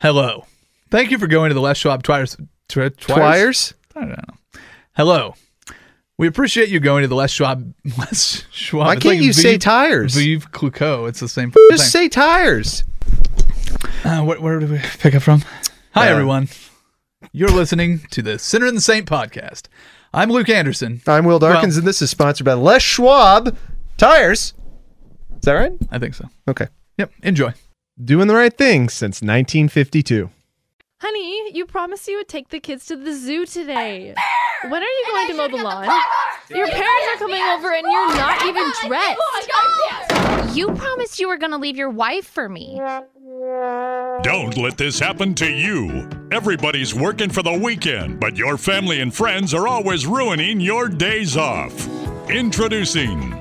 Hello. Thank you for going to the Les Schwab Tires. Tires? I don't know. Hello. We appreciate you going to the Les Schwab. Why can't you say tires? Vive Clicquot. It's the same thing. Just say tires. Where did we pick up from? Hi, everyone. You're listening to the Sinner and the Saint podcast. I'm Luke Anderson. I'm Will Darkins, and this is sponsored by Les Schwab Tires. Is that right? I think so. Okay. Yep. Enjoy. Doing the right thing since 1952. Honey, you promised you would take the kids to the zoo today. When are you going to mow the lawn? Your parents are coming over and you're not even dressed. You promised you were going to leave your wife for me. Don't let this happen to you. Everybody's working for the weekend, but your family and friends are always ruining your days off. Introducing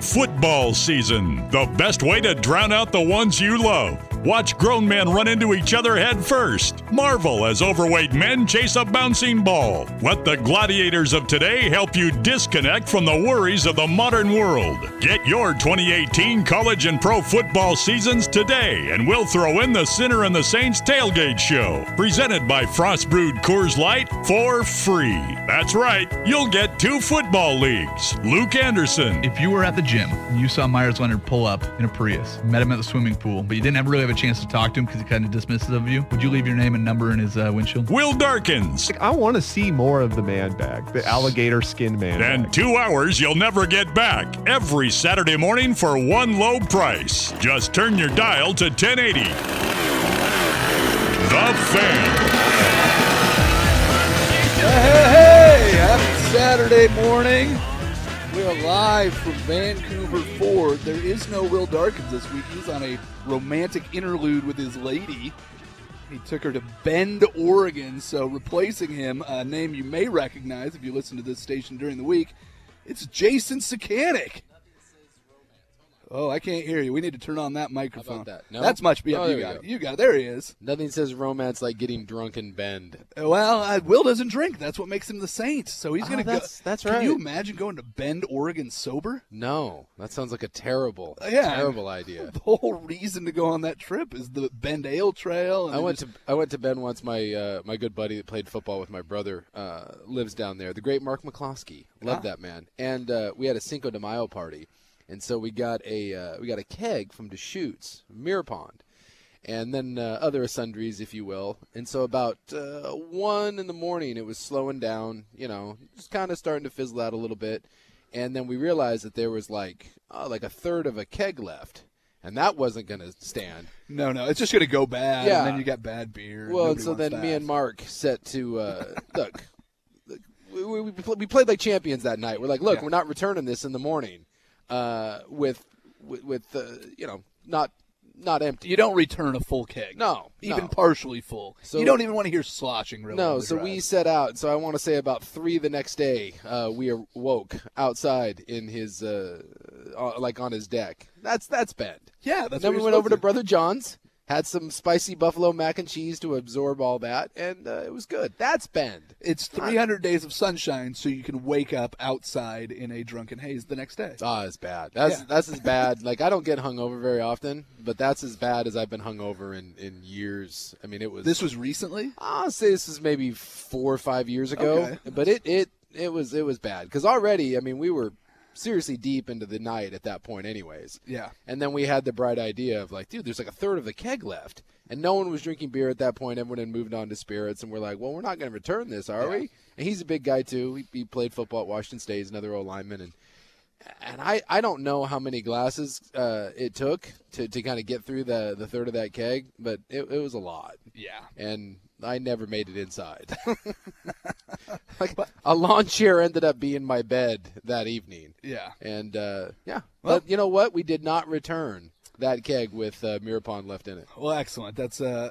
Football Season, the best way to drown out the ones you love. Watch grown men run into each other head first. Marvel as overweight men chase a bouncing ball. Let the gladiators of today help you disconnect from the worries of the modern world. Get your 2018 college and pro football seasons today, and we'll throw in the Sinner and the Saints Tailgate Show, presented by Frostbrewed Coors Light, for free. That's right, you'll get 2 football leagues. Luke Anderson. If you were at the gym and you saw Myers Leonard pull up in a Prius, met him at the swimming pool, but you didn't have really have a chance to talk to him because he kind of dismisses of you, would you leave your name and number in his windshield? Will Darkins. I want to see more of the man bag, the alligator skin man bag. And 2 hours you'll never get back, every Saturday morning for one low price. Just turn your dial to 1080. The Fan. Hey, happy Saturday morning. We are live from Vancouver Ford. There is no Will Darkins this week. He's on a romantic interlude with his lady. He took her to Bend, Oregon, so replacing him, a name you may recognize if you listen to this station during the week, it's Jason Sakanik. Oh, I can't hear you. We need to turn on that microphone. How about that? No? That's much better. Oh, you got it. There he is. Nothing says romance like getting drunk in Bend. Well, Will doesn't drink. That's what makes him the Saint. So he's going to go. That's right. Can you imagine going to Bend, Oregon sober? No. That sounds like a terrible idea. The whole reason to go on that trip is the Bend Ale Trail. And I went to Bend once. My good buddy that played football with my brother lives down there. The great Mark McCloskey. Love that man. And we had a Cinco de Mayo party. And so we got a keg from Deschutes, Mirror Pond, and then other sundries, if you will. And so about 1 in the morning, it was slowing down, just kind of starting to fizzle out a little bit. And then we realized that there was like a third of a keg left, and that wasn't going to stand. No, it's just going to go bad, yeah. And then you got bad beer. Well, and so then me and Mark set to, look, we played like champions that night. We're like, look, we're not returning this in the morning. Not empty. You don't return a full keg. No. Even partially full. So, you don't even want to hear sloshing really. No, so we set out. So I want to say about 3 the next day, we awoke outside in his, on his deck. That's Bend. Yeah. That's then we went over to Brother John's, had some spicy buffalo mac and cheese to absorb all that, and it was good. That's Bend. It's 300 days of sunshine, so you can wake up outside in a drunken haze the next day. Oh, it's bad. That's as bad. Like, I don't get hungover very often, but that's as bad as I've been hungover in years. I mean, it was. This was recently? I'll say this was maybe 4 or 5 years ago. Okay. But it was bad. Because already, I mean, we were seriously deep into the night at that point anyways. Yeah. And then we had the bright idea of like, dude, there's like a third of the keg left. And no one was drinking beer at that point. Everyone had moved on to spirits. And we're like, well, we're not going to return this, are we? And he's a big guy too. He played football at Washington State. He's another old lineman. And I don't know how many glasses it took to kind of get through the third of that keg, but it was a lot. Yeah. And I never made it inside. Like, a lawn chair ended up being my bed that evening. Yeah. And, But you know what? We did not return that keg with Mirror Pond left in it. Well, excellent. That's a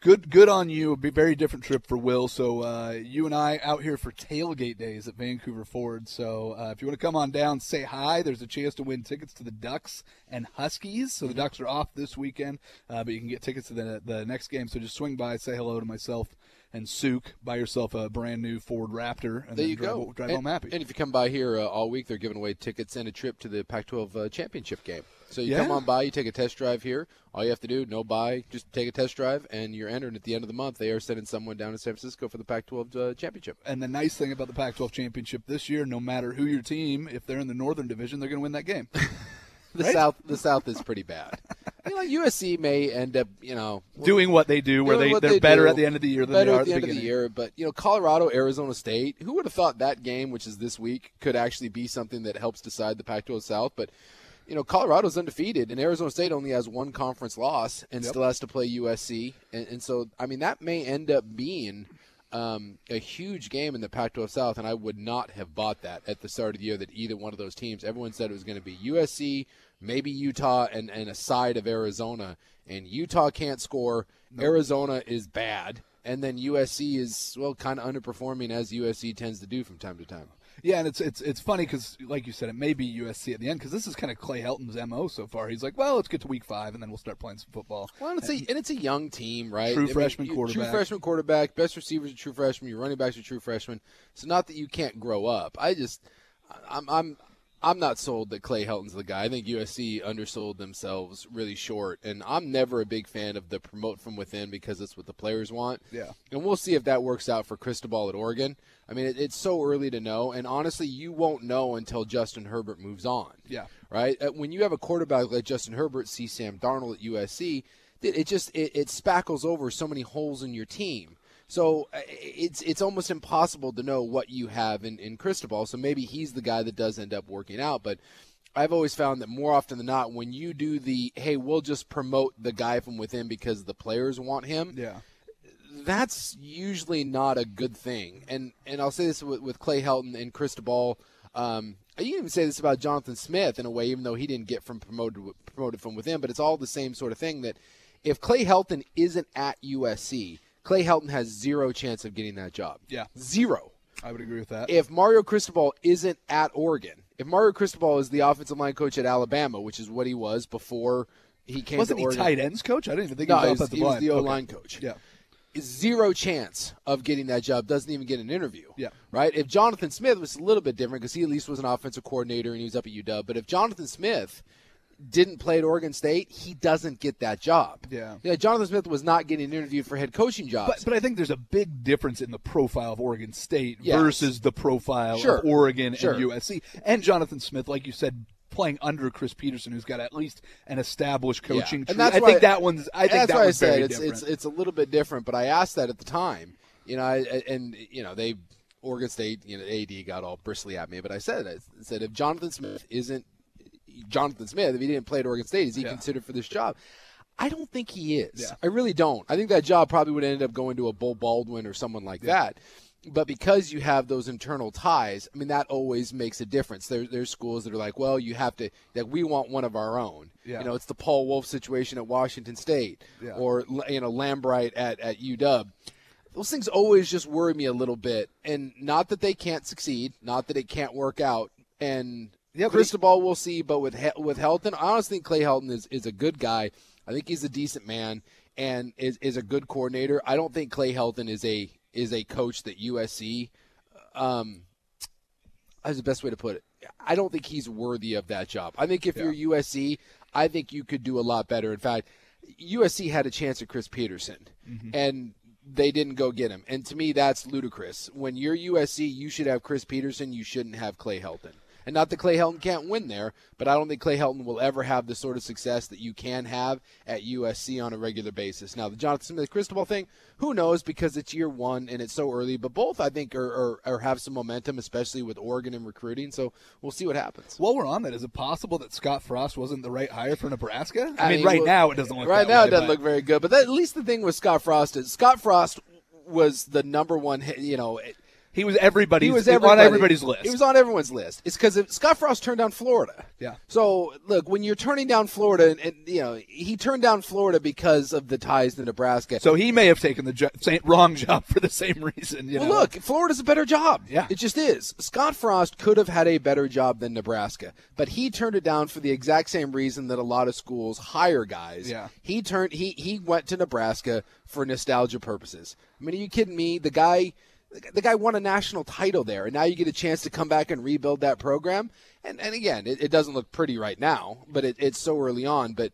good on you. It'll be a very different trip for Will. So you and I out here for tailgate days at Vancouver Ford. So if you want to come on down, say hi. There's a chance to win tickets to the Ducks and Huskies. So the Ducks are off this weekend, but you can get tickets to the next game. So just swing by, say hello to myself and Souk, buy yourself a brand-new Ford Raptor, and there you go. Drive home happy. And if you come by here all week, they're giving away tickets and a trip to the Pac-12 championship game. So you come on by, you take a test drive here. All you have to do, no buy, just take a test drive, and you're entered. At the end of the month, they are sending someone down to San Francisco for the Pac-12 championship. And the nice thing about the Pac-12 championship this year, no matter who your team, if they're in the Northern Division, they're going to win that game. The South is pretty bad. I mean, like USC may end up, doing what they do, where they're better at the end of the year than they are at the beginning. Better at the end of the year, but Colorado, Arizona State. Who would have thought that game, which is this week, could actually be something that helps decide the Pac-12 South? But Colorado's undefeated, and Arizona State only has one conference loss and still has to play USC, and so I mean that may end up being a huge game in the Pac-12 South, and I would not have bought that at the start of the year that either one of those teams. Everyone said it was going to be USC, maybe Utah, and a side of Arizona. And Utah can't score. Nope. Arizona is bad. And then USC is, kind of underperforming, as USC tends to do from time to time. Yeah, and it's funny because, like you said, it may be USC at the end because this is kind of Clay Helton's M.O. so far. He's like, let's get to week 5 and then we'll start playing some football. Well, and it's a young team, right? True freshman quarterback. Best receivers are true freshmen. Your running backs are true freshmen. So not that you can't grow up. I'm not sold that Clay Helton's the guy. I think USC undersold themselves really short, and I'm never a big fan of the promote from within because that's what the players want. Yeah. And we'll see if that works out for Cristobal at Oregon. I mean, it's so early to know, and honestly, you won't know until Justin Herbert moves on. Yeah. Right? When you have a quarterback like Justin Herbert, see Sam Darnold at USC, it spackles over so many holes in your team. So it's almost impossible to know what you have in Cristobal, so maybe he's the guy that does end up working out. But I've always found that more often than not, when you do the, hey, we'll just promote the guy from within because the players want him, that's usually not a good thing. And I'll say this with Clay Helton and Cristobal. You can even say this about Jonathan Smith in a way, even though he didn't get promoted from within, but it's all the same sort of thing that if Clay Helton isn't at USC – Clay Helton has zero chance of getting that job. Yeah. Zero. I would agree with that. If Mario Cristobal isn't at Oregon, if Mario Cristobal is the offensive line coach at Alabama, which is what he was before he came to Oregon. Wasn't he tight ends coach? I didn't even think he was offensive line. No, he was the O-line coach. Yeah. Zero chance of getting that job. Doesn't even get an interview. Yeah. Right? If Jonathan Smith was a little bit different because he at least was an offensive coordinator and he was up at UW, but if Jonathan Smith didn't play at Oregon State, he doesn't get that job. Yeah, Jonathan Smith was not getting an interview for head coaching jobs. But I think there's a big difference in the profile of Oregon State versus the profile of Oregon and USC. And Jonathan Smith, like you said, playing under Chris Peterson, who's got at least an established coaching tree. And that's I think that's why I said very different. It's a little bit different, but I asked that at the time. Oregon State, AD got all bristly at me, but I said if Jonathan Smith isn't Jonathan Smith, if he didn't play at Oregon State, is he considered for this job? I don't think he is. Yeah. I really don't. I think that job probably would end up going to a Bo Baldwin or someone like that. But because you have those internal ties, I mean, that always makes a difference. There's schools that are like, you have to, that we want one of our own. Yeah. It's the Paul Wolf situation at Washington State or, Lambright at UW. Those things always just worry me a little bit. And not that they can't succeed, not that it can't work out. And Cristobal we'll see, but with Helton, I honestly think Clay Helton is a good guy. I think he's a decent man and is a good coordinator. I don't think Clay Helton is a coach that USC is the best way to put it. I don't think he's worthy of that job. I think if you're USC, I think you could do a lot better. In fact, USC had a chance at Chris Peterson, and they didn't go get him. And to me, that's ludicrous. When you're USC, you should have Chris Peterson. You shouldn't have Clay Helton. And not that Clay Helton can't win there, but I don't think Clay Helton will ever have the sort of success that you can have at USC on a regular basis. Now, the Jonathan Smith-Cristobal thing, who knows, because it's year one and it's so early. But both, I think, are have some momentum, especially with Oregon and recruiting. So we'll see what happens. While we're on that, is it possible that Scott Frost wasn't the right hire for Nebraska? I mean, right now it doesn't look right now way, it doesn't look very good. But at least the thing with Scott Frost is Scott Frost was the number one, He was on everybody's list. He was on everyone's list. It's because Scott Frost turned down Florida. Yeah. So, look, when you're turning down Florida, and you know, he turned down Florida because of the ties to Nebraska. So he may have taken the wrong job for the same reason. Well, look, Florida's a better job. Yeah. It just is. Scott Frost could have had a better job than Nebraska, but he turned it down for the exact same reason that a lot of schools hire guys. Yeah. He went to Nebraska for nostalgia purposes. I mean, are you kidding me? The guy won a national title there, and now you get a chance to come back and rebuild that program. And again, it doesn't look pretty right now, but it's so early on. But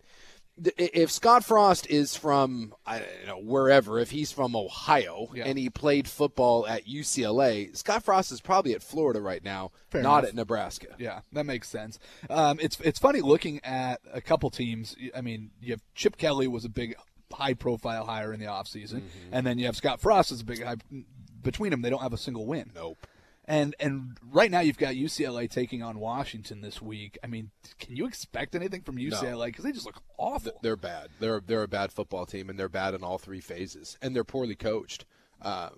if Scott Frost is from, I don't know, wherever, if he's from Ohio and he played football at UCLA, Scott Frost is probably at Florida right now, not at Nebraska. Yeah, that makes sense. It's funny looking at a couple teams. I mean, you have Chip Kelly was a big high-profile hire in the offseason, and then you have Scott Frost as a big high. Between them, they don't have a single win. Nope. And right now you've got UCLA taking on Washington this week. I mean, can you expect anything from UCLA? Because they just look awful. They're bad. They're a bad football team, and they're bad in all three phases, and they're poorly coached. I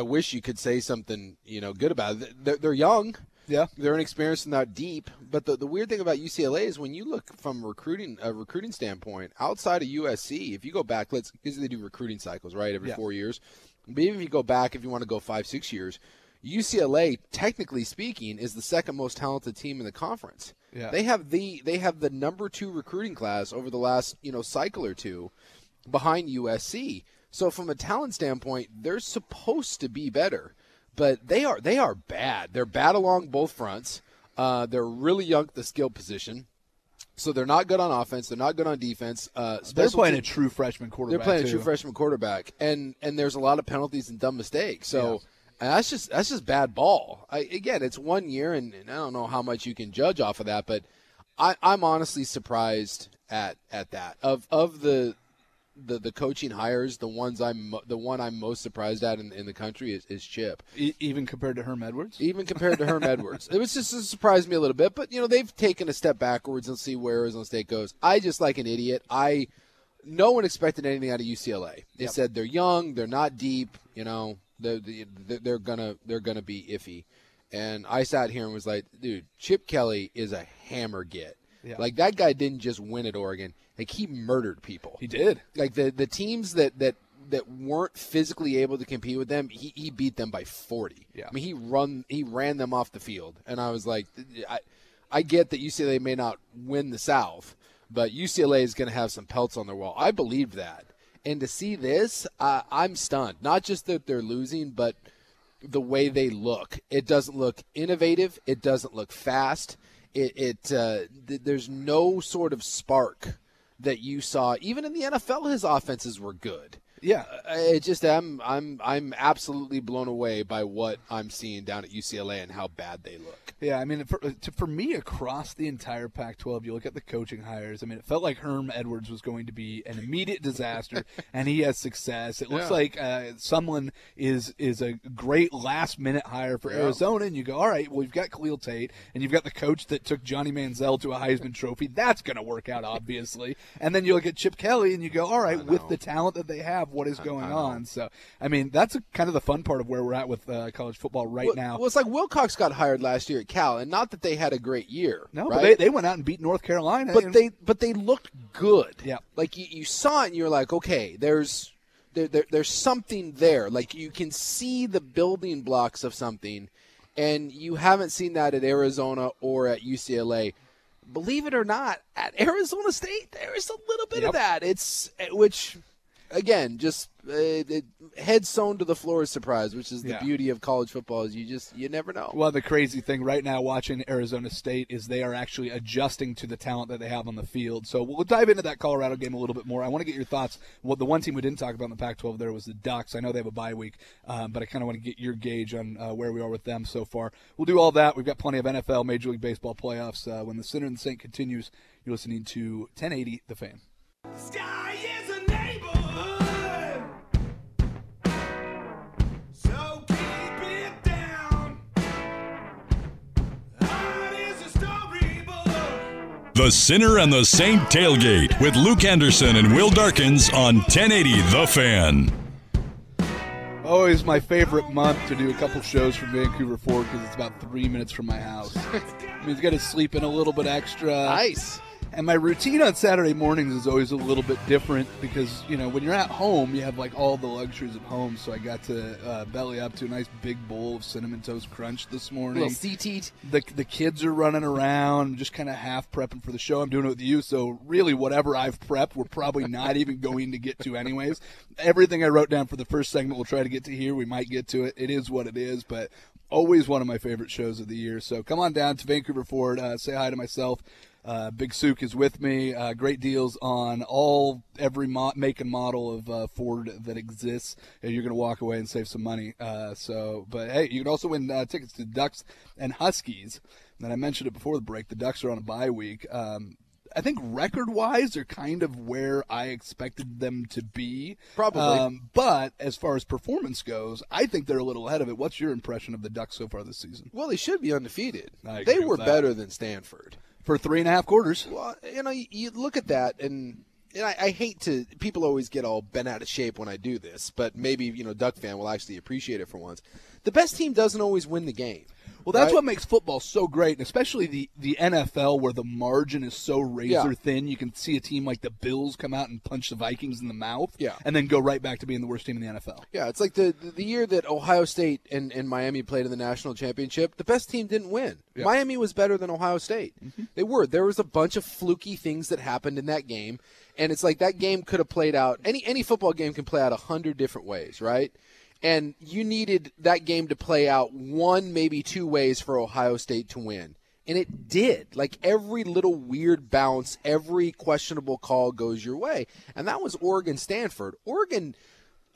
wish you could say something good about it. They're young. Yeah. They're inexperienced and not deep. But the weird thing about UCLA is when you look from a recruiting standpoint, outside of USC, if you go back, because they do recruiting cycles, right, every 4 years. But even if you go back, if you want to go 5-6 years, UCLA, technically speaking, is the second most talented team in the conference. Yeah. They have the number 2 recruiting class over the last cycle or two, behind USC. So from a talent standpoint, they're supposed to be better, but they are bad. They're bad along both fronts. They're really young at the skill position. So they're not good on offense. They're not good on defense. They're playing a true freshman quarterback. And there's a lot of penalties and dumb mistakes. So that's just bad ball. Again, it's 1 year, and I don't know how much you can judge off of that, but I'm honestly surprised at that. Of the coaching hires, the one I'm most surprised at in the country is Chip. Even compared to Herm Edwards? Even compared to Herm Edwards. It surprised me a little bit, but they've taken a step backwards and see where Arizona State goes. I just, like an idiot, no one expected anything out of UCLA. They said they're young, they're not deep, they're gonna be iffy. And I sat here and was like, dude, Chip Kelly is a hammer get. Yeah. Like, that guy didn't just win at Oregon. Like, he murdered people. He did. Like, the teams that weren't physically able to compete with them, he beat them by 40. Yeah. I mean, he ran them off the field. And I was like, I get that UCLA may not win the South, but UCLA is going to have some pelts on their wall. I believed that. And to see this, I'm stunned. Not just that they're losing, but the way they look. It doesn't look innovative. It doesn't look fast. There's no sort of spark that you saw. Even in the NFL, his offenses were good. Yeah, I'm absolutely blown away by what I'm seeing down at UCLA and how bad they look. Yeah, I mean, for me, across the entire Pac-12, you look at the coaching hires. I mean, it felt like Herm Edwards was going to be an immediate disaster, and he has success. It looks like Sumlin is a great last-minute hire for Arizona, and you go, all right, well, you've got Khalil Tate, and you've got the coach that took Johnny Manziel to a Heisman Trophy. That's going to work out, obviously. And then you look at Chip Kelly, and you go, all right, with the talent that they have, what is going on? So, I mean, that's kind of the fun part of where we're at with college football now. Well, it's like Wilcox got hired last year at Cal, and not that they had a great year. No, right? But they went out and beat North Carolina. But they looked good. Yeah, like you saw it, and you're like, okay, there's something there. Like, you can see the building blocks of something, and you haven't seen that at Arizona or at UCLA. Believe it or not, at Arizona State, there is a little bit of that. Again, just head sewn to the floor is surprise, which is the beauty of college football. Is you never know. Well, the crazy thing right now watching Arizona State is they are actually adjusting to the talent that they have on the field. So we'll dive into that Colorado game a little bit more. I want to get your thoughts. Well, the one team we didn't talk about in the Pac-12 there was the Ducks. I know they have a bye week, but I kind of want to get your gauge on where we are with them so far. We'll do all that. We've got plenty of NFL, Major League Baseball playoffs. When the Sinner and the Saint continues, you're listening to 1080 The Fan. Sky is a neighbor. The Sinner and the Saint Tailgate with Luke Anderson and Will Darkins on 1080 The Fan. always my favorite month to do a couple shows from Vancouver Ford because it's about 3 minutes from my house. I mean, you got to sleep in a little bit extra. Nice. And my routine on Saturday mornings is always a little bit different because, you know, when you're at home, you have, like, all the luxuries of home. So I got to belly up to a nice big bowl of Cinnamon Toast Crunch this morning. A little CT. The kids are running around, just kind of half prepping for the show. I'm doing it with you, so really whatever I've prepped, we're probably not even going to get to anyways. Everything I wrote down for the first segment, we'll try to get to here. We might get to it. It is what it is, but always one of my favorite shows of the year. So come on down to Vancouver Ford, say hi to myself. Big Souk is with me. Great deals on every make and model of Ford that exists. You're going to walk away and save some money. But hey, you can also win tickets to Ducks and Huskies. And I mentioned it before the break. The Ducks are on a bye week. I think record-wise, they're kind of where I expected them to be. Probably. But as far as performance goes, I think they're a little ahead of it. What's your impression of the Ducks so far this season? Well, they should be undefeated. They were better than Stanford. For 3.5 quarters. Well, you know, you look at that, and I hate to – people always get all bent out of shape when I do this, but maybe, you know, Duck fan will actually appreciate it for once. The best team doesn't always win the game. Well, that's what makes football so great, and especially the NFL where the margin is so razor thin. You can see a team like the Bills come out and punch the Vikings in the mouth and then go right back to being the worst team in the NFL. Yeah, it's like the year that Ohio State and Miami played in the national championship, the best team didn't win. Yeah. Miami was better than Ohio State. Mm-hmm. They were. There was a bunch of fluky things that happened in that game, and it's like that game could have played out. Any football game can play out 100 different ways, right? And you needed that game to play out one, maybe two ways for Ohio State to win. And it did. Like, every little weird bounce, every questionable call goes your way. And that was Oregon-Stanford. Oregon,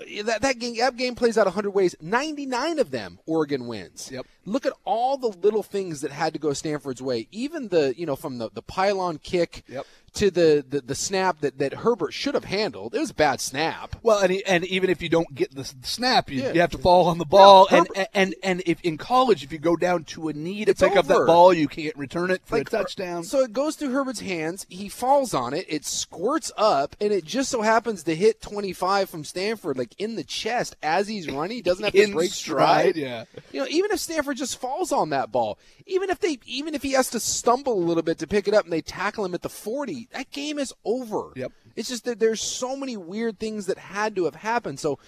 that game plays out 100 ways. 99 of them, Oregon wins. Yep. Look at all the little things that had to go Stanford's way. Even from the pylon kick. Yep. To the snap that Herbert should have handled. It was a bad snap. Well, and even if you don't get the snap, you have to fall on the ball. Yeah, and if in college, if you go down to a knee to pick up that ball, you can't return it for a touchdown. So it goes through Herbert's hands. He falls on it. It squirts up, and it just so happens to hit 25 from Stanford, like in the chest as he's running. He doesn't have to break stride. Yeah. You know, even if Stanford just falls on that ball, even if he has to stumble a little bit to pick it up, and they tackle him at the 40. That game is over. Yep. It's just that there's so many weird things that had to have happened. So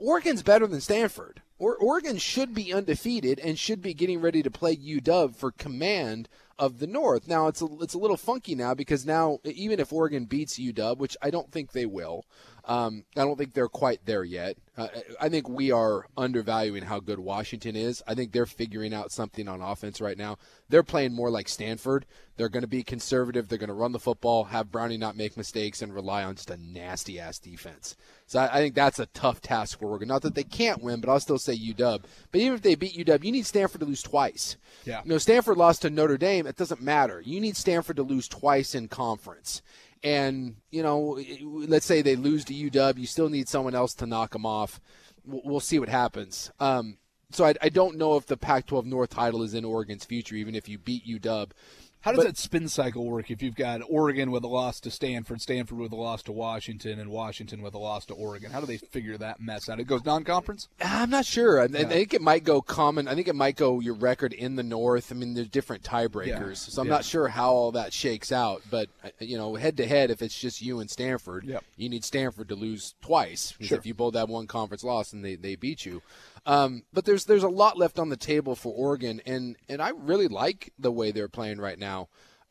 Oregon's better than Stanford. Oregon should be undefeated and should be getting ready to play UW for command of the North. Now, it's a little funky now because now even if Oregon beats UW, which I don't think they will, I don't think they're quite there yet. I think we are undervaluing how good Washington is. I think they're figuring out something on offense right now. They're playing more like Stanford. They're going to be conservative. They're going to run the football, have Brownie not make mistakes, and rely on just a nasty-ass defense. So I think that's a tough task for Oregon. Not that they can't win, but I'll still say UW. But even if they beat UW, you need Stanford to lose twice. Yeah. You know, Stanford lost to Notre Dame. It doesn't matter. You need Stanford to lose twice in conference. And, you know, let's say they lose to UW. You still need someone else to knock them off. We'll see what happens. So I don't know if the Pac-12 North title is in Oregon's future, even if you beat UW. How does that spin cycle work if you've got Oregon with a loss to Stanford, Stanford with a loss to Washington, and Washington with a loss to Oregon? How do they figure that mess out? It goes non-conference? I'm not sure. I think it might go common. I think it might go your record in the North. I mean, there's different tiebreakers, so I'm not sure how all that shakes out. But, you know, head-to-head, if it's just you and Stanford, you need Stanford to lose twice. Because if you both have one conference loss and they beat you. But there's a lot left on the table for Oregon, and I really like the way they're playing right now.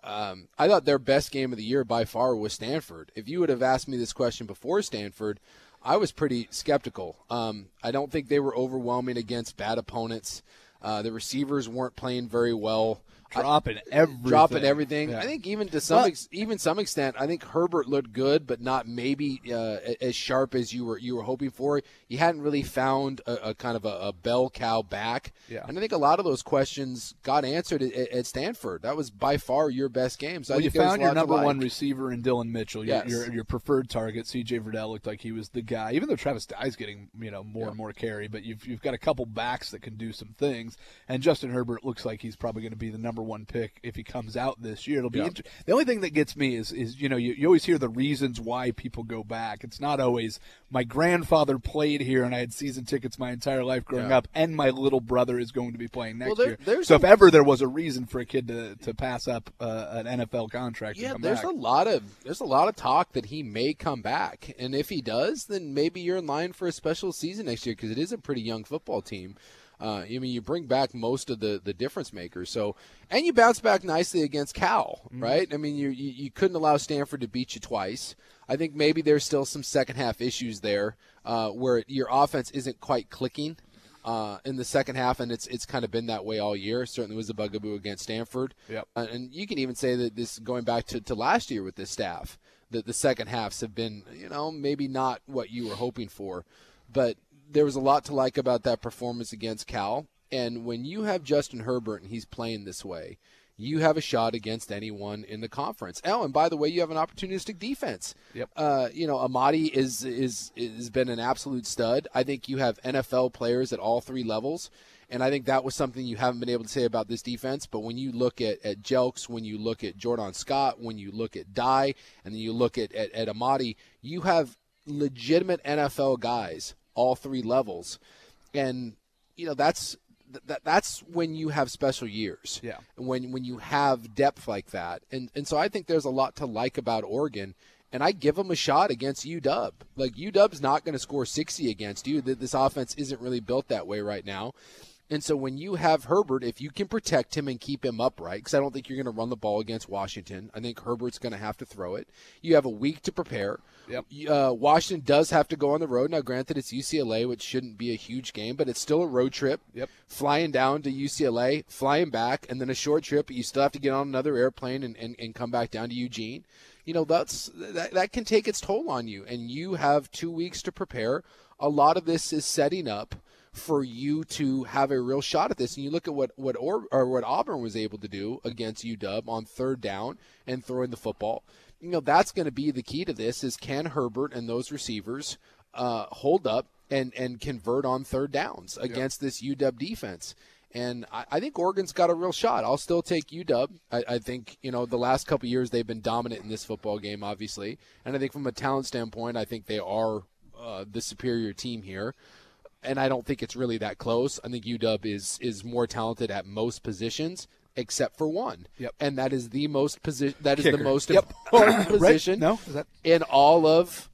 I thought their best game of the year by far was Stanford. If you would have asked me this question before Stanford, I was pretty skeptical. I don't think they were overwhelming against bad opponents. The receivers weren't playing very well. Dropping everything. Yeah. I think even to some extent, I think Herbert looked good, but not maybe as sharp as you were hoping for. You hadn't really found a kind of a bell cow back. Yeah. And I think a lot of those questions got answered at Stanford. That was by far your best game. So well, you found your number one receiver in Dylan Mitchell. Your preferred target, C.J. Verdell, looked like he was the guy. Even though Travis Dye's getting more and more carry, but you've got a couple backs that can do some things. And Justin Herbert looks like he's probably going to be the number number one pick if he comes out this year. It'll be interesting. The only thing that gets me is you always hear the reasons why people go back. It's not always my grandfather played here and I had season tickets my entire life growing up, and my little brother is going to be playing next year. So if ever there was a reason for a kid to pass up an NFL contract, to come back. There's a lot of talk that he may come back, and if he does, then maybe you're in line for a special season next year because it is a pretty young football team. You bring back most of the difference makers. So, and you bounce back nicely against Cal, right? I mean, you couldn't allow Stanford to beat you twice. I think maybe there's still some second half issues there where your offense isn't quite clicking in the second half, and it's kind of been that way all year. Certainly was a bugaboo against Stanford. Yep. And you can even say that this going back to last year with this staff, that the second halves have been, maybe not what you were hoping for, but there was a lot to like about that performance against Cal. And when you have Justin Herbert and he's playing this way, you have a shot against anyone in the conference. Oh, and by the way, you have an opportunistic defense. Yep. Amadi is been an absolute stud. I think you have NFL players at all three levels, and I think that was something you haven't been able to say about this defense. But when you look at Jelks, when you look at Jordan Scott, when you look at Dye, and then you look at Amadi, you have legitimate NFL guys all three levels, and that's when you have special years. Yeah. When you have depth like that, and so I think there's a lot to like about Oregon, and I give them a shot against UW. Like UW's not going to score 60 against you. This offense isn't really built that way right now, and so when you have Herbert, if you can protect him and keep him upright, because I don't think you're going to run the ball against Washington. I think Herbert's going to have to throw it. You have a week to prepare. Yep. Washington does have to go on the road. Now, granted, it's UCLA, which shouldn't be a huge game, but it's still a road trip. Yep. Flying down to UCLA, flying back, and then a short trip. You still have to get on another airplane and come back down to Eugene. That can take its toll on you, and you have 2 weeks to prepare. A lot of this is setting up for you to have a real shot at this. And you look at what Auburn was able to do against UW on third down and throwing the football. That's going to be the key to this is can Herbert and those receivers hold up and convert on third downs against this UW defense. And I think Oregon's got a real shot. I'll still take UW. I think, the last couple of years they've been dominant in this football game, obviously. And I think from a talent standpoint, I think they are the superior team here. And I don't think it's really that close. I think UW is more talented at most positions except for one, and that is the most position. That is the most important position in all of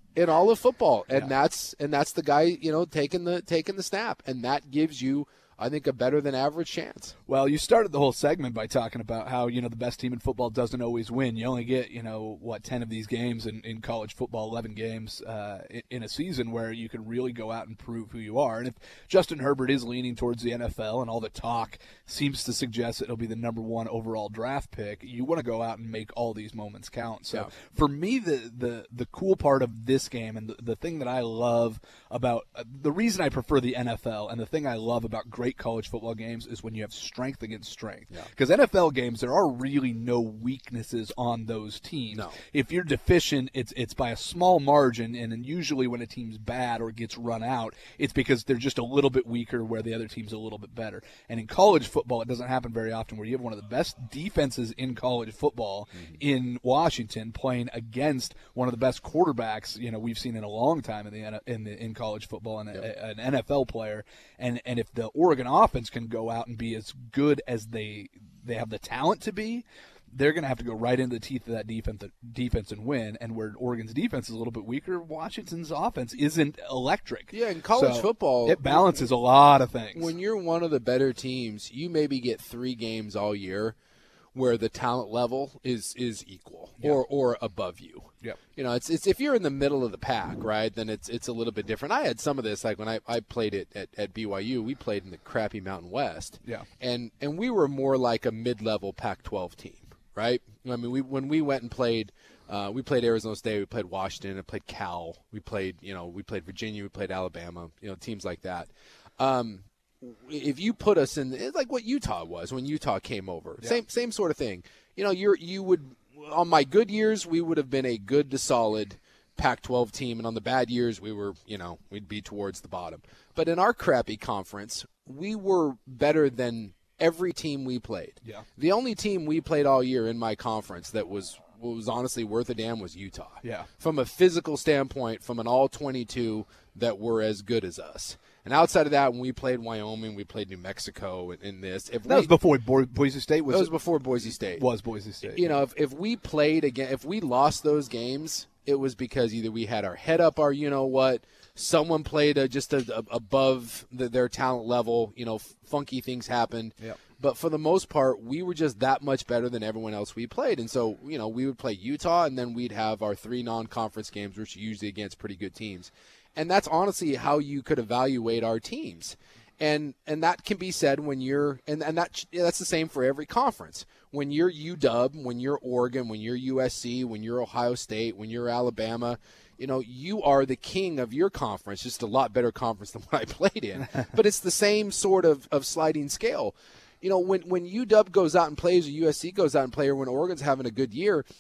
football, and that's the guy taking the snap, and that gives you, I think, a better than average chance. Well, you started the whole segment by talking about how, the best team in football doesn't always win. You only get, 10 of these games in college football, 11 games in a season where you can really go out and prove who you are. And if Justin Herbert is leaning towards the NFL and all the talk seems to suggest it'll be the number one overall draft pick, you want to go out and make all these moments count. So for me, the cool part of this game and the thing that I love about the reason I prefer the NFL and the thing I love about great college football games is when you have strength against strength, because NFL games there are really no weaknesses on those teams. If you're deficient, it's by a small margin, and then usually when a team's bad or gets run out, it's because they're just a little bit weaker where the other team's a little bit better. And in college football, it doesn't happen very often, where you have one of the best defenses in college football in Washington playing against one of the best quarterbacks we've seen in a long time in college football, and an NFL player, and if the Oregon offense can go out and be as good as they have the talent to be, they're going to have to go right into the teeth of that defense and win. And where Oregon's defense is a little bit weaker, Washington's offense isn't electric. Yeah, in college football, it balances a lot of things. When you're one of the better teams, you maybe get 3 games all year where the talent level is equal or above you. Yep. It's if you're in the middle of the pack, right? Then it's a little bit different. I had some of this, like when I played it at BYU, we played in the crappy Mountain West. Yeah. And we were more like a mid-level Pac-12 team, right? I mean, we played Arizona State, we played Washington, I played Cal, we played Virginia, we played Alabama, teams like that. If you put us in, it's like what Utah was when Utah came over, same sort of thing. You would. On my good years, we would have been a good to solid Pac-12 team, and on the bad years, we were, we'd be towards the bottom. But in our crappy conference, we were better than every team we played. Yeah. The only team we played all year in my conference that was honestly worth a damn was Utah. Yeah. From a physical standpoint, from an all 22 that were as good as us. And outside of that, when we played Wyoming, we played New Mexico in this. If that was before Boise State. That was before Boise State. Was Boise State. You know, if we played again, if we lost those games, it was because either we had our head up our you-know-what, someone played above their talent level, funky things happened. Yep. But for the most part, we were just that much better than everyone else we played. And so, we would play Utah, and then we'd have our three non-conference games, which are usually against pretty good teams. And that's honestly how you could evaluate our teams. And that can be said when you're – and that's the same for every conference. When you're UW, when you're Oregon, when you're USC, when you're Ohio State, when you're Alabama, you are the king of your conference, just a lot better conference than what I played in. But it's the same sort of sliding scale. When UW goes out and plays or USC goes out and plays or when Oregon's having a good year –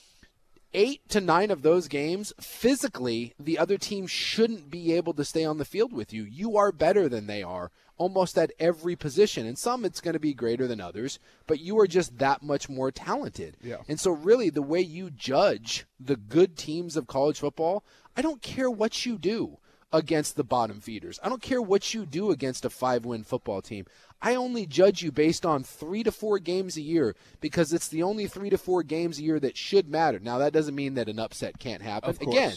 8 to 9 of those games, physically, the other team shouldn't be able to stay on the field with you. You are better than they are almost at every position. And some it's going to be greater than others, but you are just that much more talented. Yeah. And so really the way you judge the good teams of college football, I don't care what you do against the bottom feeders. I don't care what you do against a 5-win football team. I only judge you based on 3 to 4 games a year because it's the only 3 to 4 games a year that should matter. Now, that doesn't mean that an upset can't happen. Of course. Again,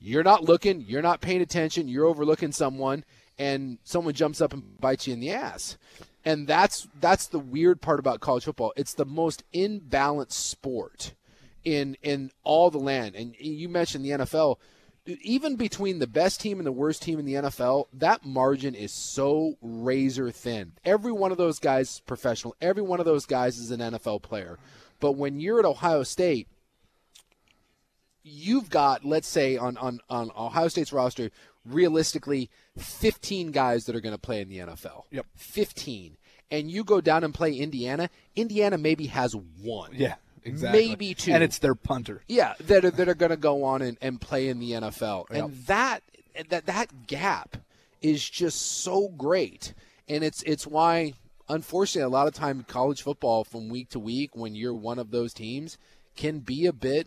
you're not looking, you're not paying attention, you're overlooking someone, and someone jumps up and bites you in the ass. And that's the weird part about college football. It's the most imbalanced sport in all the land. And you mentioned the NFL. Even between the best team and the worst team in the NFL, that margin is so razor thin. Every one of those guys is professional. Every one of those guys is an NFL player. But when you're at Ohio State, you've got, let's say, on Ohio State's roster, realistically, 15 guys that are going to play in the NFL. Yep. 15. And you go down and play Indiana. Indiana maybe has one. Yeah. Exactly. Maybe two. And it's their punter. Yeah, that are going to go on and play in the NFL. Yep. And that gap is just so great. And it's why, unfortunately, a lot of time college football from week to week when you're one of those teams can be a bit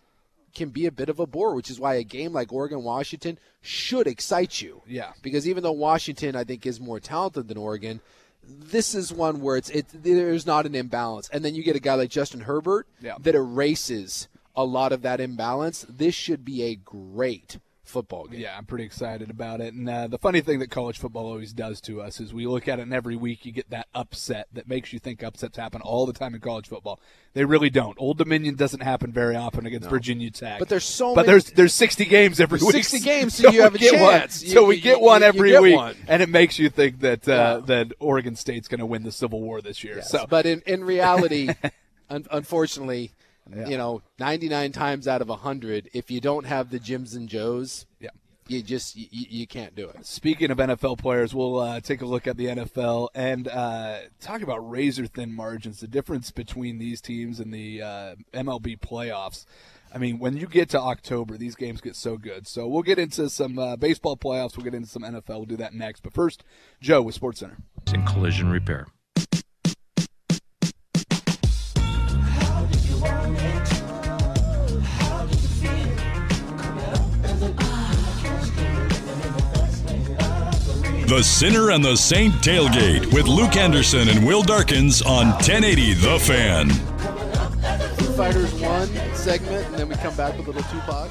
of a bore, which is why a game like Oregon-Washington should excite you. Yeah. Because even though Washington, I think, is more talented than Oregon, this is one where there's not an imbalance. And then you get a guy like Justin Herbert that erases a lot of that imbalance. This should be a great football game. Yeah, I'm pretty excited about it. And the funny thing that college football always does to us is we look at it and every week you get that upset that makes you think upsets happen all the time in college football. They really don't. Old Dominion doesn't happen very often against Virginia Tech. But there's so many. But there's 60 games every week. 60 games, so you have a chance. So we get one every week. And it makes you think that Oregon State's going to win the Civil War this year. Yes, so. But in reality, unfortunately, 99 times out of 100, if you don't have the Jims and Joes, you just you can't do it. Speaking of NFL players, we'll take a look at the NFL and talk about razor-thin margins, the difference between these teams and the MLB playoffs. I mean, when you get to October, these games get so good. So we'll get into some baseball playoffs. We'll get into some NFL. We'll do that next. But first, Joe with SportsCenter. It's in collision repair. The Sinner and the Saint Tailgate with Luke Anderson and Will Darkins on 1080 The Fan. Foo Fighters 1 segment, and then we come back with a little Tupac.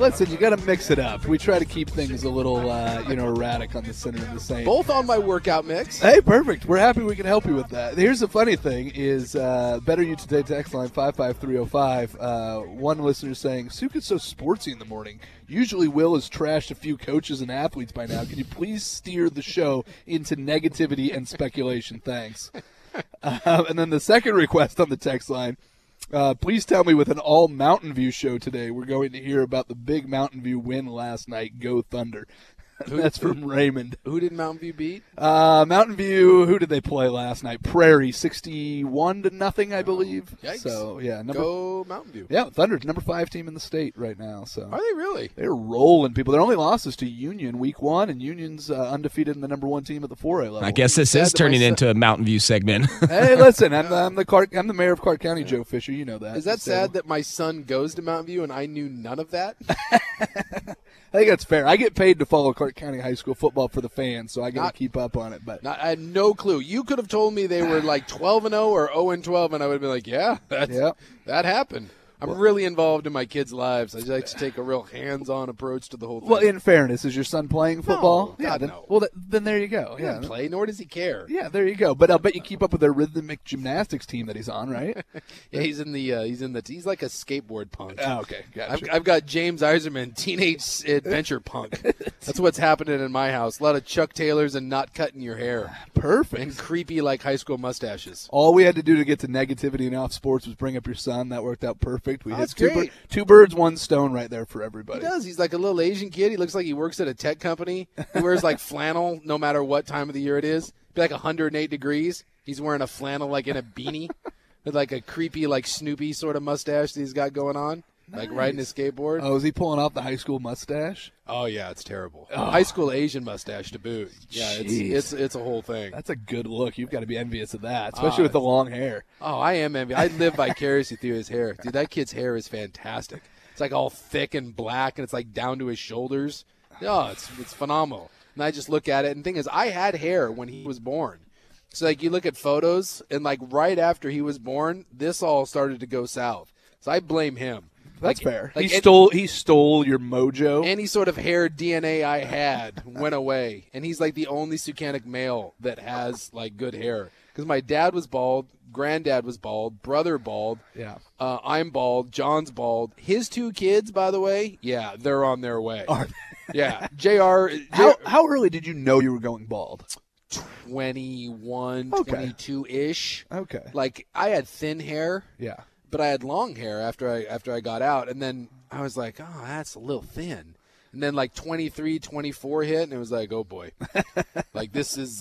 Listen, you got to mix it up. We try to keep things a little, erratic on the Sinner and the Saint. Both on my workout mix. Hey, perfect. We're happy we can help you with that. Here's the funny thing is, Better You Today text line 55305. One listener saying, Sue gets so sportsy in the morning. Usually Will has trashed a few coaches and athletes by now. Can you please steer the show into negativity and speculation? Thanks. And then the second request on the text line, please tell me with an all Mountain View show today, we're going to hear about the big Mountain View win last night. Go Thunder. That's from Raymond. Who did Mountain View beat? Mountain View, who did they play last night? Prairie, 61-0, I believe. Yikes. So, yeah. Go Mountain View. Yeah, Thunder's number 5 team in the state right now. So are they really? They're rolling people. Their only loss is to Union week one, and Union's undefeated in the number 1 team at the 4A level. I guess this is turning into a Mountain View segment. Hey, listen, I'm the mayor of Clark County, Joe Fisher. You know that. Is that sad that my son goes to Mountain View and I knew none of that? I think that's fair. I get paid to follow Clark County High School football for the fans, so I got to keep up on it. But I had no clue. You could have told me they were like 12-0 or 0-12, and I would have been like, that happened. I'm really involved in my kids' lives. I just like to take a real hands-on approach to the whole thing. Well, in fairness, is your son playing football? No, no. Well, then there you go. He doesn't play, nor does he care. Yeah, there you go. But I'll bet you keep up with their rhythmic gymnastics team that he's on, right? Yeah, he's like a skateboard punk. Oh, okay, gotcha. I've got James Iserman, teenage adventure punk. That's what's happening in my house. A lot of Chuck Taylors and not cutting your hair. Perfect. And creepy like high school mustaches. All we had to do to get to negativity and off sports was bring up your son. That worked out perfect. We hit two birds, one stone right there for everybody. He does. He's like a little Asian kid. He looks like he works at a tech company. He wears like flannel no matter what time of the year it is. It'd be like 108 degrees. He's wearing a flannel like in a beanie with like a creepy like Snoopy sort of mustache that he's got going on. Nice. Like riding his skateboard. Oh, is he pulling off the high school mustache? Oh, yeah, it's terrible. Oh. High school Asian mustache to boot. Yeah, it's a whole thing. That's a good look. You've got to be envious of that, especially with the long hair. Oh, I am envious. I live vicariously through his hair. Dude, that kid's hair is fantastic. It's like all thick and black, and it's like down to his shoulders. Oh, it's phenomenal. And I just look at it. And the thing is, I had hair when he was born. So, like, you look at photos, and, like, right after he was born, this all started to go south. So I blame him. That's fair. Like he stole your mojo. Any sort of hair DNA I had went away, and he's like the only Soutanic male that has like good hair. Because my dad was bald, granddad was bald, brother bald. Yeah. I'm bald. John's bald. His two kids, by the way, yeah, they're on their way. Yeah. Jr. How early did you know you were going bald? 21, 22-ish. Okay. Like I had thin hair. Yeah. But I had long hair after I got out, and then I was like, oh, that's a little thin. And then like 23, 24 hit, and it was like, oh boy, like this is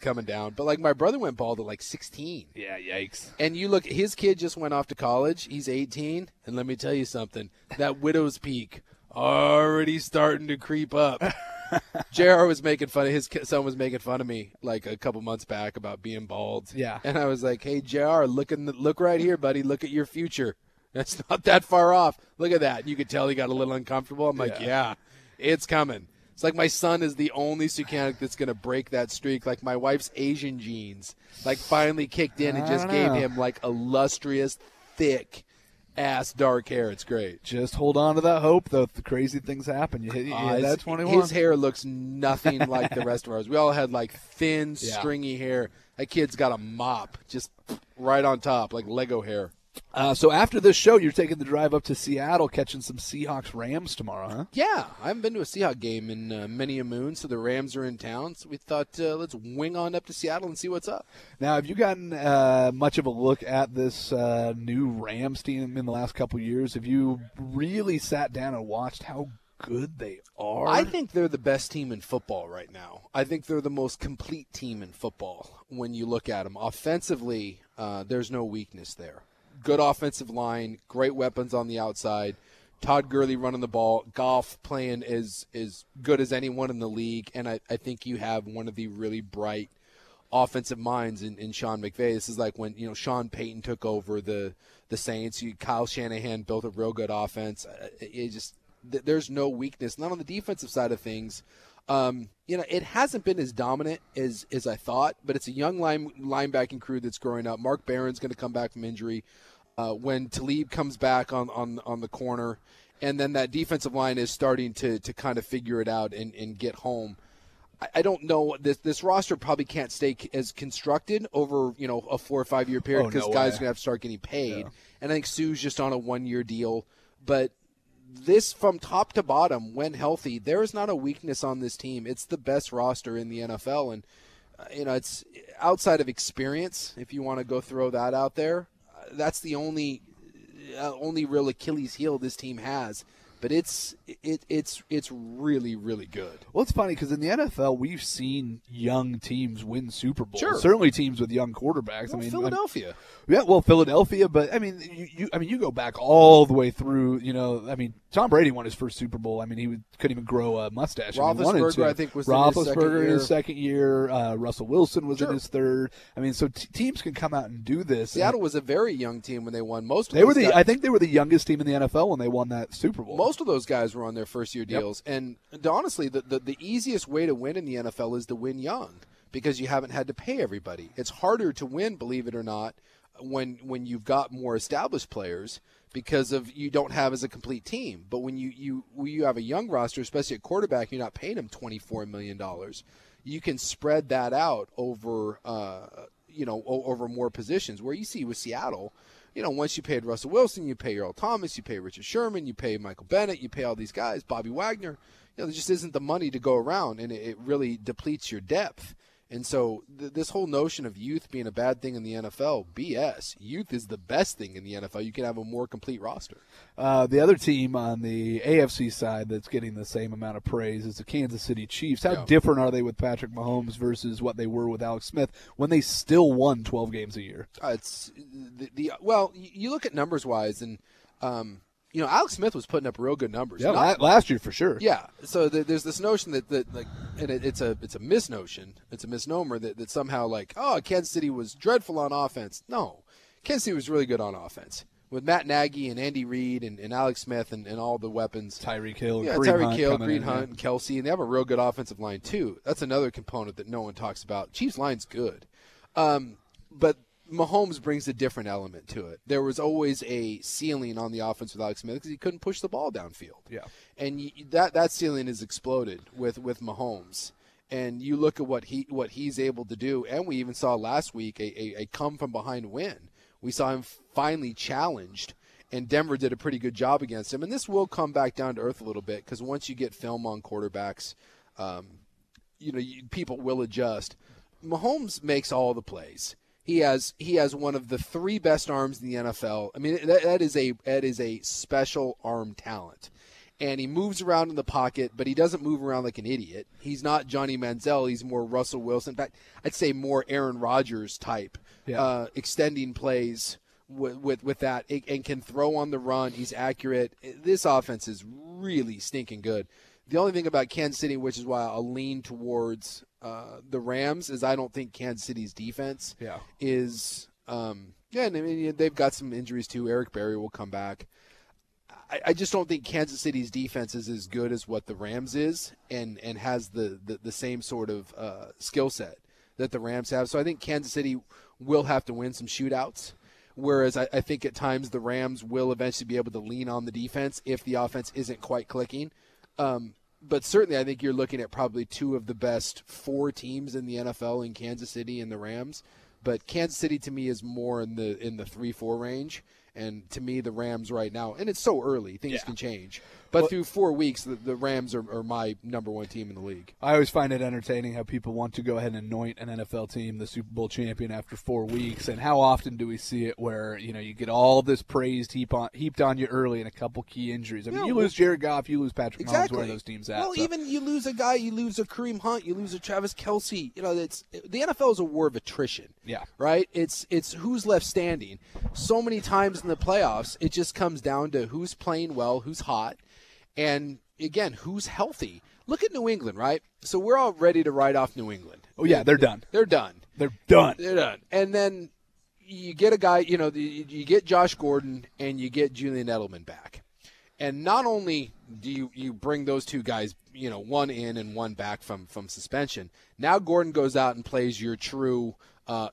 coming down. But like my brother went bald at like 16. Yeah, yikes. And you look, his kid just went off to college. He's 18, and let me tell you something. That widow's peak already starting to creep up. JR was making fun of his son was making fun of me like a couple months back about being bald. Yeah, and I was like, "Hey JR, look right here, buddy. Look at your future. That's not that far off. Look at that." You could tell he got a little uncomfortable. I'm like, "Yeah, it's coming." It's like my son is the only Soutanic that's gonna break that streak. Like my wife's Asian genes, like finally kicked in and just gave him like illustrious, thick ass dark hair. It's great. Just hold on to that hope, though. The crazy things happen. You hit that 21. His hair looks nothing like the rest of ours. We all had like thin, stringy hair. That kid's got a mop just right on top, like Lego hair. So after this show, you're taking the drive up to Seattle, catching some Seahawks-Rams tomorrow, huh? Yeah. I haven't been to a Seahawks game in many a moon, so the Rams are in town. So we thought, let's wing on up to Seattle and see what's up. Now, have you gotten much of a look at this new Rams team in the last couple years? Have you really sat down and watched how good they are? I think they're the best team in football right now. I think they're the most complete team in football when you look at them. Offensively, there's no weakness there. Good offensive line, great weapons on the outside. Todd Gurley running the ball. Goff playing as good as anyone in the league. And I think you have one of the really bright offensive minds in Sean McVay. This is like when Sean Payton took over the Saints. Kyle Shanahan built a real good offense. It just there's no weakness. Not on the defensive side of things. It hasn't been as dominant as I thought, but it's a young linebacking crew that's growing up. Mark Barron's going to come back from injury when Talib comes back on the corner, and then that defensive line is starting to kind of figure it out and get home. I don't know. This roster probably can't stay as constructed over a 4 or 5 year period because guys are going to have to start getting paid. Yeah. And I think Sue's just on a 1 year deal, but. This, from top to bottom, when healthy, there is not a weakness on this team. It's the best roster in the NFL, and it's outside of experience. If you want to go throw that out there, that's the only real Achilles heel this team has. But it's really, really good. Well, it's funny because in the NFL, we've seen young teams win Super Bowls. Sure. Certainly teams with young quarterbacks. Well, I mean, Philadelphia. Philadelphia. But I mean, you go back all the way through. You know, I mean, Tom Brady won his first Super Bowl. I mean, he couldn't even grow a mustache. Roethlisberger, I think, was Roethlisberger in his second year. Russell Wilson was in his third. I mean, so teams can come out and do this. Seattle was a very young team when they won. I think they were the youngest team in the NFL when they won that Super Bowl. Most of those guys were on their first-year deals. Yep. And honestly, the easiest way to win in the NFL is to win young because you haven't had to pay everybody. It's harder to win, believe it or not, when you've got more established players because of you don't have as a complete team. But when you have a young roster, especially at quarterback, you're not paying them $24 million. You can spread that out over over more positions. Where you see with Seattle, you know, once you paid Russell Wilson, you pay Earl Thomas, you pay Richard Sherman, you pay Michael Bennett, you pay all these guys, Bobby Wagner. You know, there just isn't the money to go around, and it really depletes your depth. And so this whole notion of youth being a bad thing in the NFL, BS. Youth is the best thing in the NFL. You can have a more complete roster. The other team on the AFC side that's getting the same amount of praise is the Kansas City Chiefs. How different are they with Patrick Mahomes versus what they were with Alex Smith when they still won 12 games a year? You look at numbers-wise, and Alex Smith was putting up real good numbers. Yeah, last year for sure. Yeah, so there's this notion it's a misnomer that somehow Kansas City was dreadful on offense. No, Kansas City was really good on offense with Matt Nagy and Andy Reid and Alex Smith and all the weapons. Tyreek Hill, Creed Hunt, and Kelsey, and they have a real good offensive line too. That's another component that no one talks about. Chiefs line's good, but Mahomes brings a different element to it. There was always a ceiling on the offense with Alex Smith because he couldn't push the ball downfield. Yeah, and that ceiling is exploded with Mahomes. And you look at what he's able to do, and we even saw last week a come from behind win. We saw him finally challenged, and Denver did a pretty good job against him. And this will come back down to earth a little bit because once you get film on quarterbacks, people will adjust. Mahomes makes all the plays. He has one of the three best arms in the NFL. I mean, that is a special arm talent. And he moves around in the pocket, but he doesn't move around like an idiot. He's not Johnny Manziel. He's more Russell Wilson. In fact, I'd say more Aaron Rodgers type, extending plays with that, and can throw on the run. He's accurate. This offense is really stinking good. The only thing about Kansas City, which is why I'll lean towards the Rams, is I don't think Kansas City's defense is they've got some injuries too. Eric Berry will come back. I just don't think Kansas City's defense is as good as what the Rams is and has the same sort of skill set that the Rams have. So I think Kansas City will have to win some shootouts, whereas I think at times the Rams will eventually be able to lean on the defense if the offense isn't quite clicking. But certainly I think you're looking at probably two of the best four teams in the NFL in Kansas City and the Rams. But Kansas City to me is more in the 3-4 range. And to me, the Rams right now, and it's so early, things can change. But through 4 weeks, the Rams are my number one team in the league. I always find it entertaining how people want to go ahead and anoint an NFL team the Super Bowl champion after 4 weeks, and how often do we see it where, you get all this praise heaped on you early and a couple key injuries. I mean, you lose Jared Goff, you lose Patrick Mahomes, where are those teams at? Well, even you lose a guy, you lose a Kareem Hunt, you lose a Travis Kelsey. You know, the NFL is a war of attrition. Yeah. Right? It's who's left standing. So many times in the playoffs, it just comes down to who's playing well, who's hot. And, again, who's healthy? Look at New England, right? So we're all ready to write off New England. Oh, yeah, they're done. They're done. They're done. They're done. And then you get a guy, you get Josh Gordon and you get Julian Edelman back. And not only do you bring those two guys, one in and one back from suspension, now Gordon goes out and plays your true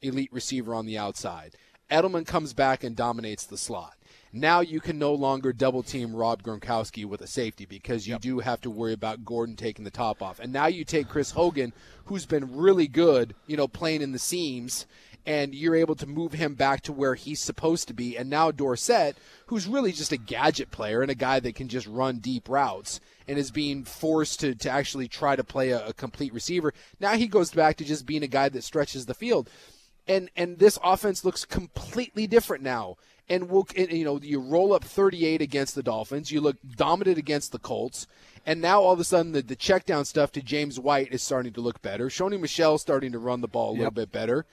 elite receiver on the outside. Edelman comes back and dominates the slot. Now you can no longer double-team Rob Gronkowski with a safety because you do have to worry about Gordon taking the top off. And now you take Chris Hogan, who's been really good, playing in the seams, and you're able to move him back to where he's supposed to be. And now Dorsett, who's really just a gadget player and a guy that can just run deep routes and is being forced to actually try to play a complete receiver, now he goes back to just being a guy that stretches the field. And this offense looks completely different now. and you roll up 38 against the Dolphins. You look dominant against the Colts. And now all of a sudden the check down stuff to James White is starting to look better. Shoney Michelle's starting to run the ball a little bit better.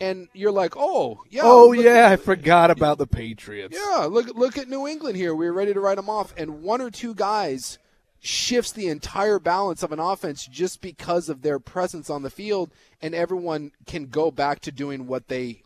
And you're like, I forgot about the Patriots. Yeah, look at New England here. We were ready to write them off. And one or two guys shifts the entire balance of an offense just because of their presence on the field, and everyone can go back to doing what the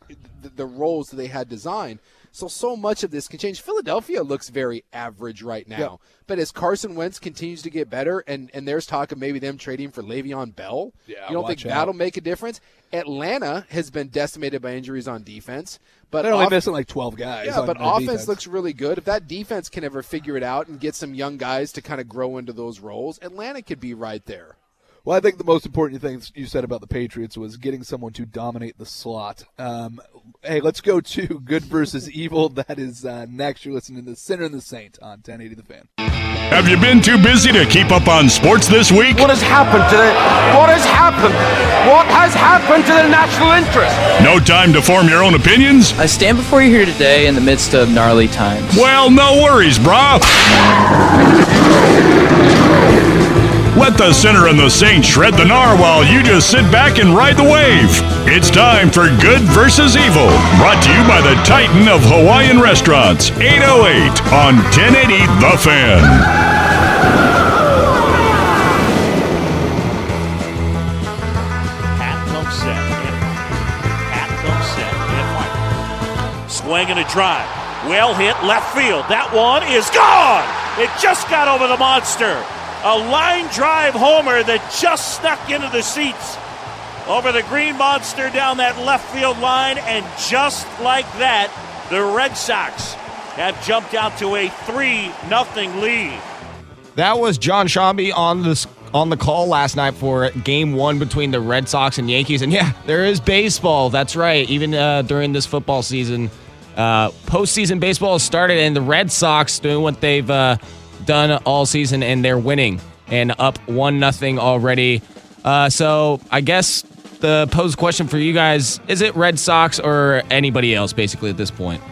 roles that they had designed. So much of this can change. Philadelphia looks very average right now. Yeah. But as Carson Wentz continues to get better, and there's talk of maybe them trading for Le'Veon Bell, you don't think that'll make a difference? Atlanta has been decimated by injuries on defense. But they're only missing like 12 guys. Yeah, but offense looks really good. If that defense can ever figure it out and get some young guys to kind of grow into those roles, Atlanta could be right there. Well, I think the most important thing you said about the Patriots was getting someone to dominate the slot. Hey, let's go to Good versus Evil. That is next. You're listening to The Sinner and the Saint on 1080 The Fan. Have you been too busy to keep up on sports this week? What has happened to the What has happened to the national interest? No time to form your own opinions? I stand before you here today in the midst of gnarly times. Well, no worries, brah. Let the Sinner and the Saint shred the gnar while you just sit back and ride the wave. It's time for Good versus Evil, brought to you by the Titan of Hawaiian Restaurants, 808 on 1080 The Fan. Swing and a drive. Well hit left field. That one is gone. It just got over the monster. A line drive homer that just snuck into the seats over the green monster down that left field line, and just like that, the Red Sox have jumped out to a 3-0 lead. That was John Shambi on the call last night for Game 1 between the Red Sox and Yankees. And yeah, there is baseball. That's right. Even during this football season, postseason baseball has started, and the Red Sox doing what they've done all season, and they're winning and up 1-0 already. So I guess the posed question for you guys, is it Red Sox or anybody else basically at this point?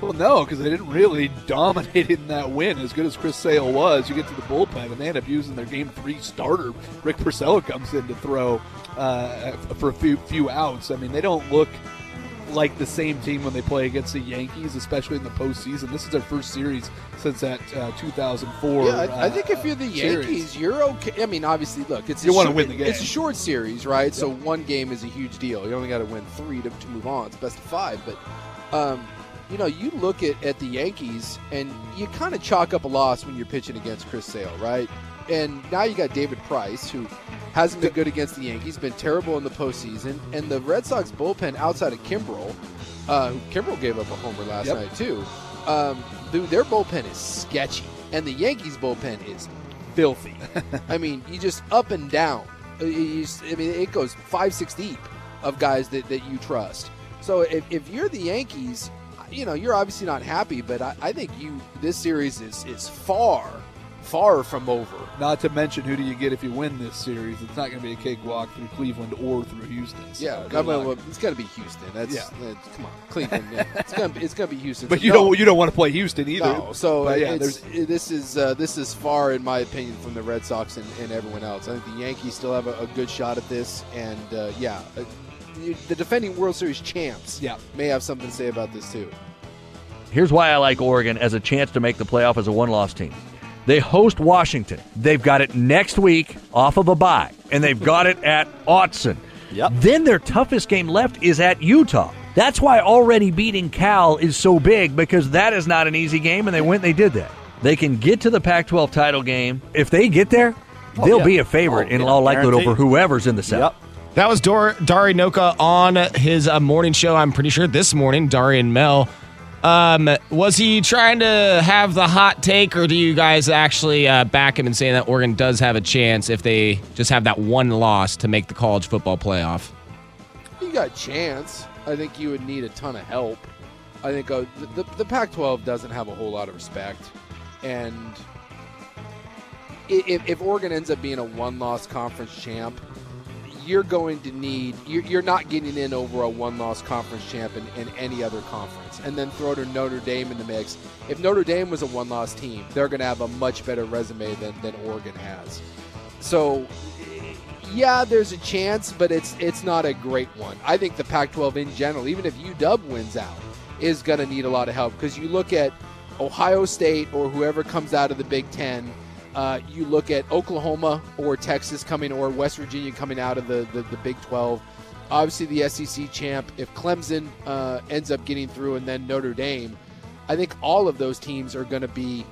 Well, no, because they didn't really dominate in that win. As good as Chris Sale was, you get to the bullpen, and they end up using their Game 3 starter. Rick Porcello comes in to throw for a few outs. I mean, they don't look like the same team when they play against the Yankees, especially in the postseason. This is their first series since that 2004. Yeah, I think if you're the Yankees, you're okay. I mean, obviously, look, it's you want to win the game. It's a short series, right? Yep. So one game is a huge deal. You only got to win 3 to move on. It's best of 5. But, you look at the Yankees, and you kind of chalk up a loss when you're pitching against Chris Sale, right? And now you got David Price, who hasn't been good against the Yankees, been terrible in the postseason. And the Red Sox bullpen outside of Kimbrel, Kimbrel gave up a homer last night too. Dude, their bullpen is sketchy. And the Yankees bullpen is filthy. I mean, you just up and down. It goes 5-6 deep of guys that you trust. So if you're the Yankees, you're obviously not happy, but I think this series is far from over. Not to mention, who do you get if you win this series? It's not going to be a cakewalk through Cleveland or through Houston. So it's got to be Houston. Come on, Cleveland. Yeah. It's going to be Houston. But so you don't want to play Houston either. No. So this is far, in my opinion, from the Red Sox and everyone else. I think the Yankees still have a good shot at this, and the defending World Series champs may have something to say about this too. Here's why I like Oregon as a chance to make the playoff as a one-loss team. They host Washington. They've got it next week off of a bye, and they've got it at Autzen. Yep. Then their toughest game left is at Utah. That's why already beating Cal is so big, because that is not an easy game, and they went and they did that. They can get to the Pac-12 title game. If they get there, they'll be a favorite in all likelihood over whoever's in the South. Yep. That was Dari Noka on his morning show, I'm pretty sure this morning, Dari and Mel. Was he trying to have the hot take, or do you guys actually back him in saying that Oregon does have a chance if they just have that one loss to make the college football playoff? You got a chance. I think you would need a ton of help. I think the Pac-12 doesn't have a whole lot of respect, and if Oregon ends up being a one-loss conference champ, you're going to need, you're not getting in over a one-loss conference champ in any other conference. And then throw to Notre Dame in the mix. If Notre Dame was a one-loss team, they're going to have a much better resume than Oregon has. So, yeah, there's a chance, but it's not a great one. I think the Pac-12 in general, even if UW wins out, is going to need a lot of help, because you look at Ohio State or whoever comes out of the Big Ten. You look at Oklahoma or Texas coming, or West Virginia coming out of the Big 12. Obviously, the SEC champ, if Clemson ends up getting through, and then Notre Dame, I think all of those teams are going to be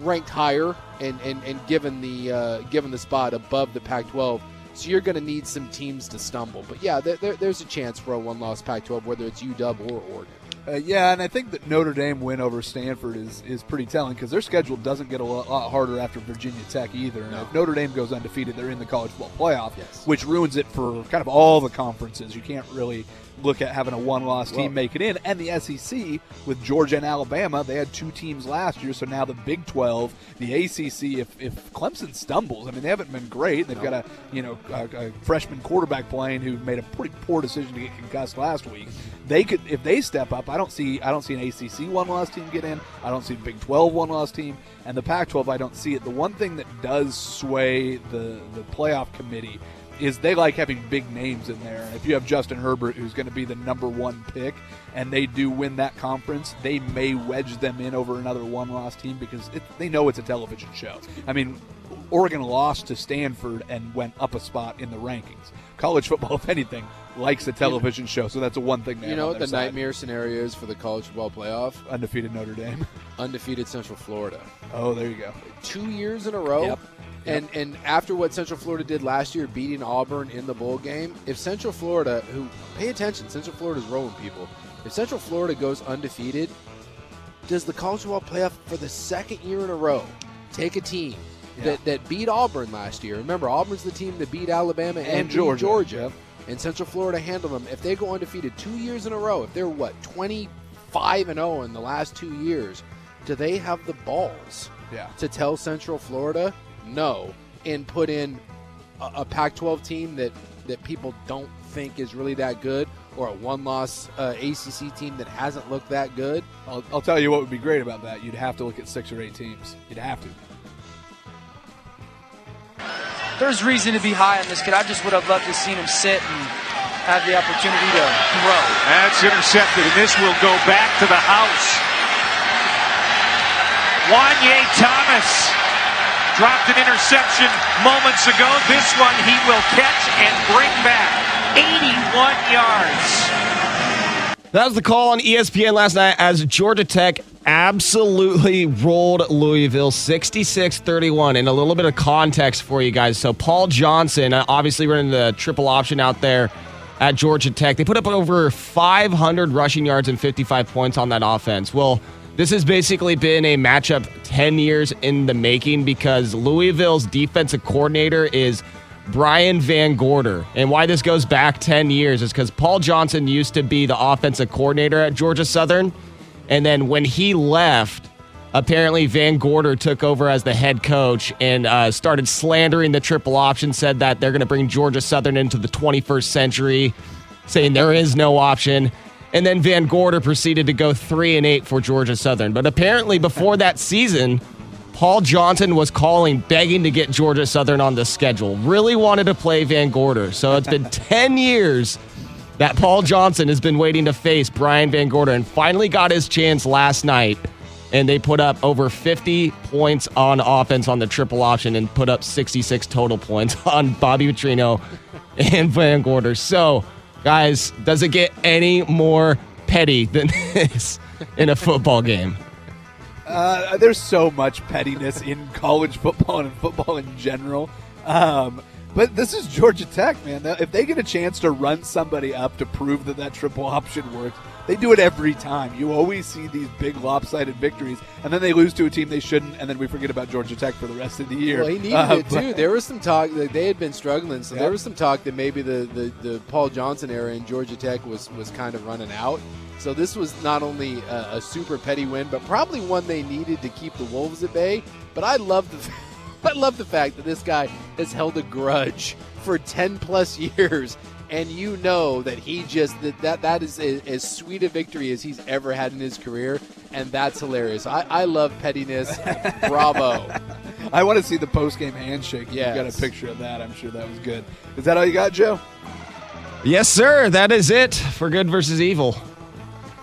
ranked higher and given the spot above the Pac-12. So you're going to need some teams to stumble. But, yeah, there's a chance for a one-loss Pac-12, whether it's UW or Oregon. Yeah, and I think that Notre Dame win over Stanford is pretty telling, because their schedule doesn't get a lot harder after Virginia Tech either. And if Notre Dame goes undefeated, they're in the college football playoff, which ruins it for kind of all the conferences. You can't really look at having a one-loss team make it in. And the SEC, with Georgia and Alabama, they had two teams last year, so now the Big 12, the ACC, if Clemson stumbles, I mean, they haven't been great. They've got a freshman quarterback playing who made a pretty poor decision to get concussed last week. They could, if they step up, I don't see an ACC one-loss team get in. I don't see a Big 12 one-loss team. And the Pac-12, I don't see it. The one thing that does sway the playoff committee is they like having big names in there. And if you have Justin Herbert, who's going to be the #1 pick, and they do win that conference, they may wedge them in over another one-loss team, because they know it's a television show. I mean, Oregon lost to Stanford and went up a spot in the rankings. College football, if anything, likes a television show, so that's the one thing. You know what the nightmare scenario is for the college football playoff? Undefeated Notre Dame. Undefeated Central Florida. Oh, there you go. 2 years in a row. Yep. And after what Central Florida did last year, beating Auburn in the bowl game, if Central Florida, who, pay attention, Central Florida's rolling, people. If Central Florida goes undefeated, does the college football playoff for the second year in a row take a team that beat Auburn last year? Remember, Auburn's the team that beat Alabama and Georgia. And Central Florida handled them. If they go undefeated 2 years in a row, if they're, 25-0 in the last 2 years, do they have the balls to tell Central Florida no, and put in a Pac-12 team that people don't think is really that good, or a one-loss ACC team that hasn't looked that good? I'll tell you what would be great about that. You'd have to look at 6 or 8 teams. You'd have to. There's reason to be high on this kid. I just would have loved to have seen him sit and have the opportunity to grow. That's intercepted, and this will go back to the house. Wanye Thomas dropped an interception moments ago. This one he will catch and bring back 81 yards. That was the call on ESPN last night as Georgia Tech absolutely rolled Louisville 66-31. And a little bit of context for you guys. So Paul Johnson, obviously running the triple option out there at Georgia Tech, they put up over 500 rushing yards and 55 points on that offense. Well, this has basically been a matchup 10 years in the making, because Louisville's defensive coordinator is Brian Van Gorder. And why this goes back 10 years is because Paul Johnson used to be the offensive coordinator at Georgia Southern. And then when he left, apparently Van Gorder took over as the head coach and started slandering the triple option, said that they're going to bring Georgia Southern into the 21st century, saying there is no option. And then Van Gorder proceeded to go 3-8 for Georgia Southern. But apparently before that season, Paul Johnson was calling, begging to get Georgia Southern on the schedule. Really wanted to play Van Gorder. So it's been 10 years that Paul Johnson has been waiting to face Brian Van Gorder, and finally got his chance last night. And they put up over 50 points on offense on the triple option and put up 66 total points on Bobby Petrino and Van Gorder. So, guys, does it get any more petty than this in a football game? There's so much pettiness in college football and in football in general. But this is Georgia Tech, man. If they get a chance to run somebody up to prove that triple option works, they do it every time. You always see these big lopsided victories, and then they lose to a team they shouldn't, and then we forget about Georgia Tech for the rest of the year. Well, he needed it, too. There was some talk that they had been struggling, so there was some talk that maybe the Paul Johnson era in Georgia Tech was kind of running out. So this was not only a super petty win, but probably one they needed to keep the Wolves at bay. But I love the I love the fact that this guy has held a grudge for 10 plus years. And you know that he just, that is as sweet a victory as he's ever had in his career. And that's hilarious. I love pettiness. Bravo. I want to see the post-game handshake. Yes. You got a picture of that. I'm sure that was good. Is that all you got, Joe? Yes, sir. That is it for Good versus Evil.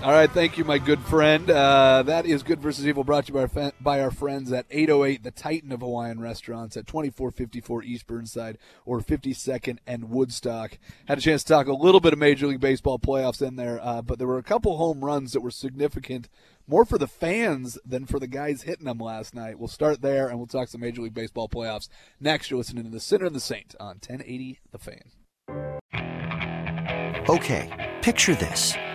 All right. Thank you, my good friend. That is Good versus Evil, brought to you by our friends at 808, the Titan of Hawaiian Restaurants at 2454 East Burnside or 52nd and Woodstock. Had a chance to talk a little bit of Major League Baseball playoffs in there, but there were a couple home runs that were significant, more for the fans than for the guys hitting them last night. We'll start there, and we'll talk some Major League Baseball playoffs. Next, you're listening to The Sinner and the Saint on 1080 The Fan. Okay, picture this.